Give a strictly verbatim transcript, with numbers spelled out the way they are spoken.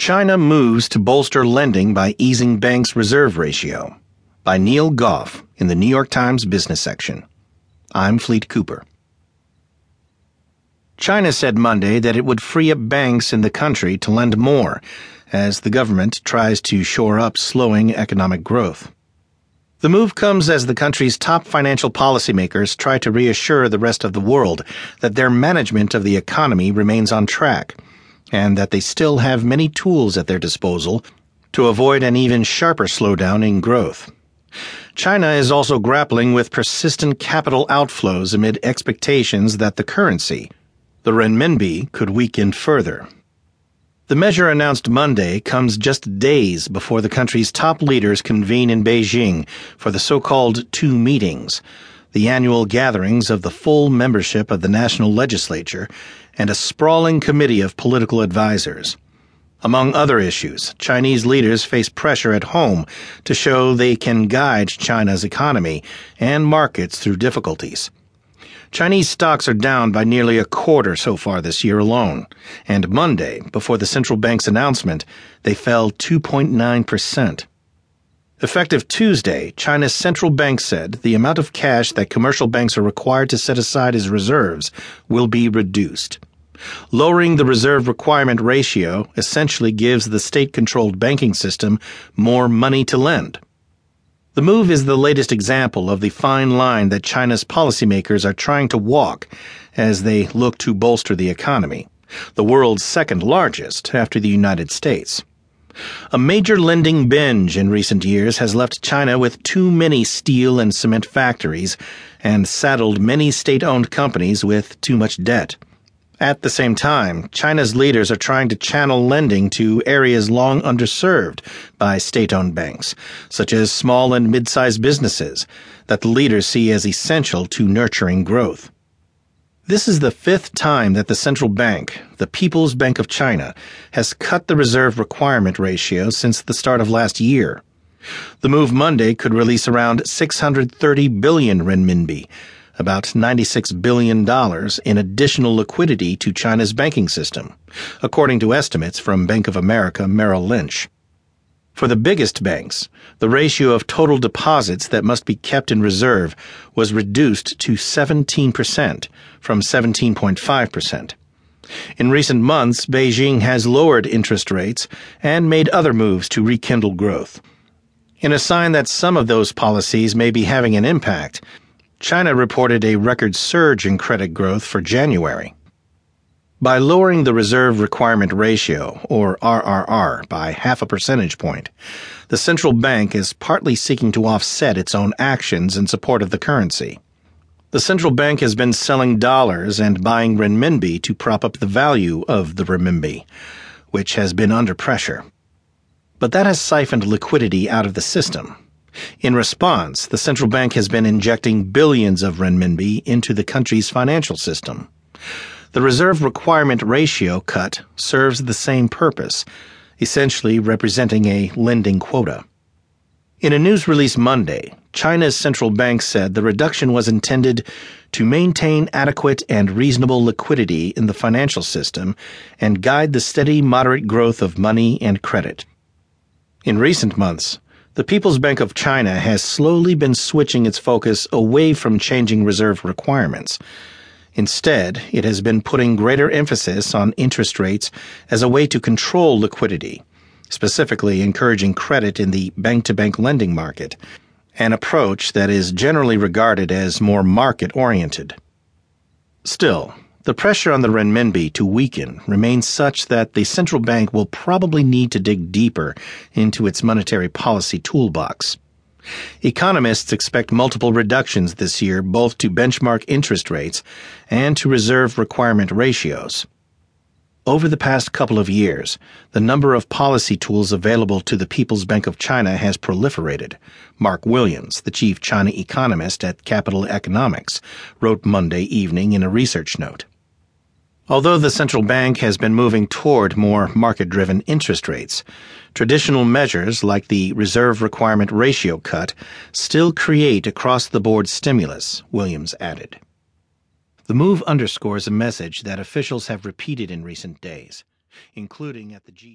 China Moves to Bolster Lending by Easing Bank's Reserve Ratio by Neil Gough in the New York Times business section. I'm Fleet Cooper. China said Monday that it would free up banks in the country to lend more as the government tries to shore up slowing economic growth. The move comes as the country's top financial policymakers try to reassure the rest of the world that their management of the economy remains on track, and that they still have many tools at their disposal to avoid an even sharper slowdown in growth. China is also grappling with persistent capital outflows amid expectations that the currency, the renminbi, could weaken further. The measure announced Monday comes just days before the country's top leaders convene in Beijing for the so-called two meetings, the annual gatherings of the full membership of the national legislature, and a sprawling committee of political advisers. Among other issues, Chinese leaders face pressure at home to show they can guide China's economy and markets through difficulties. Chinese stocks are down by nearly a quarter so far this year alone, and Monday, before the central bank's announcement, they fell two point nine percent. Effective Tuesday, China's central bank said the amount of cash that commercial banks are required to set aside as reserves will be reduced. Lowering the reserve requirement ratio essentially gives the state-controlled banking system more money to lend. The move is the latest example of the fine line that China's policymakers are trying to walk as they look to bolster the economy, the world's second largest after the United States. A major lending binge in recent years has left China with too many steel and cement factories and saddled many state-owned companies with too much debt. At the same time, China's leaders are trying to channel lending to areas long underserved by state-owned banks, such as small and mid-sized businesses, that the leaders see as essential to nurturing growth. This is the fifth time that the central bank, the People's Bank of China, has cut the reserve requirement ratio since the start of last year. The move Monday could release around six hundred thirty billion renminbi, about ninety-six billion dollars in additional liquidity to China's banking system, according to estimates from Bank of America Merrill Lynch. For the biggest banks, the ratio of total deposits that must be kept in reserve was reduced to seventeen percent from seventeen point five percent. In recent months, Beijing has lowered interest rates and made other moves to rekindle growth. In a sign that some of those policies may be having an impact, China reported a record surge in credit growth for January. By lowering the reserve requirement ratio, or R R R, by half a percentage point, the central bank is partly seeking to offset its own actions in support of the currency. The central bank has been selling dollars and buying renminbi to prop up the value of the renminbi, which has been under pressure. But that has siphoned liquidity out of the system. In response, the central bank has been injecting billions of renminbi into the country's financial system. The reserve requirement ratio cut serves the same purpose, essentially representing a lending quota. In a news release Monday, China's central bank said the reduction was intended to maintain adequate and reasonable liquidity in the financial system and guide the steady, moderate growth of money and credit. In recent months, the People's Bank of China has slowly been switching its focus away from changing reserve requirements. Instead, it has been putting greater emphasis on interest rates as a way to control liquidity, specifically encouraging credit in the bank-to-bank lending market, an approach that is generally regarded as more market-oriented. Still, the pressure on the renminbi to weaken remains such that the central bank will probably need to dig deeper into its monetary policy toolbox. Economists expect multiple reductions this year both to benchmark interest rates and to reserve requirement ratios. Over the past couple of years, the number of policy tools available to the People's Bank of China has proliferated. Mark Williams, the chief China economist at Capital Economics, wrote Monday evening in a research note. Although the central bank has been moving toward more market-driven interest rates, traditional measures like the reserve requirement ratio cut still create across-the-board stimulus, Williams added. The move underscores a message that officials have repeated in recent days, including at the G twenty.